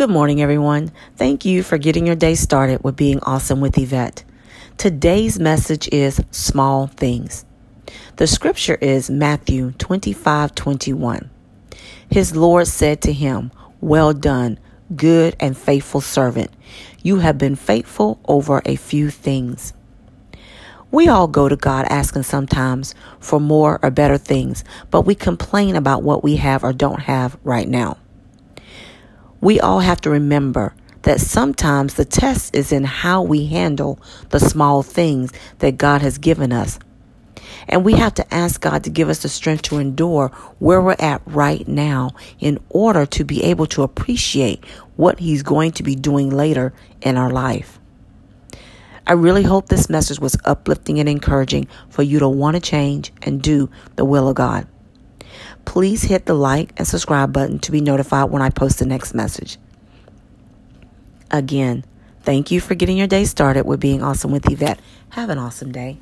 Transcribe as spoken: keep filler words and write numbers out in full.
Good morning, everyone. Thank you for getting your day started with Being Awesome with Yvette. Today's message is small things. The scripture is Matthew twenty-five twenty-one. His Lord said to him, "Well done, good and faithful servant. You have been faithful over a few things." We all go to God asking sometimes for more or better things, but we complain about what we have or don't have right now. We all have to remember that sometimes the test is in how we handle the small things that God has given us. And we have to ask God to give us the strength to endure where we're at right now in order to be able to appreciate what He's going to be doing later in our life. I really hope this message was uplifting and encouraging for you to want to change and do the will of God. Please hit the like and subscribe button to be notified when I post the next message. Again, thank you for getting your day started with Being Awesome with Yvette. Have an awesome day.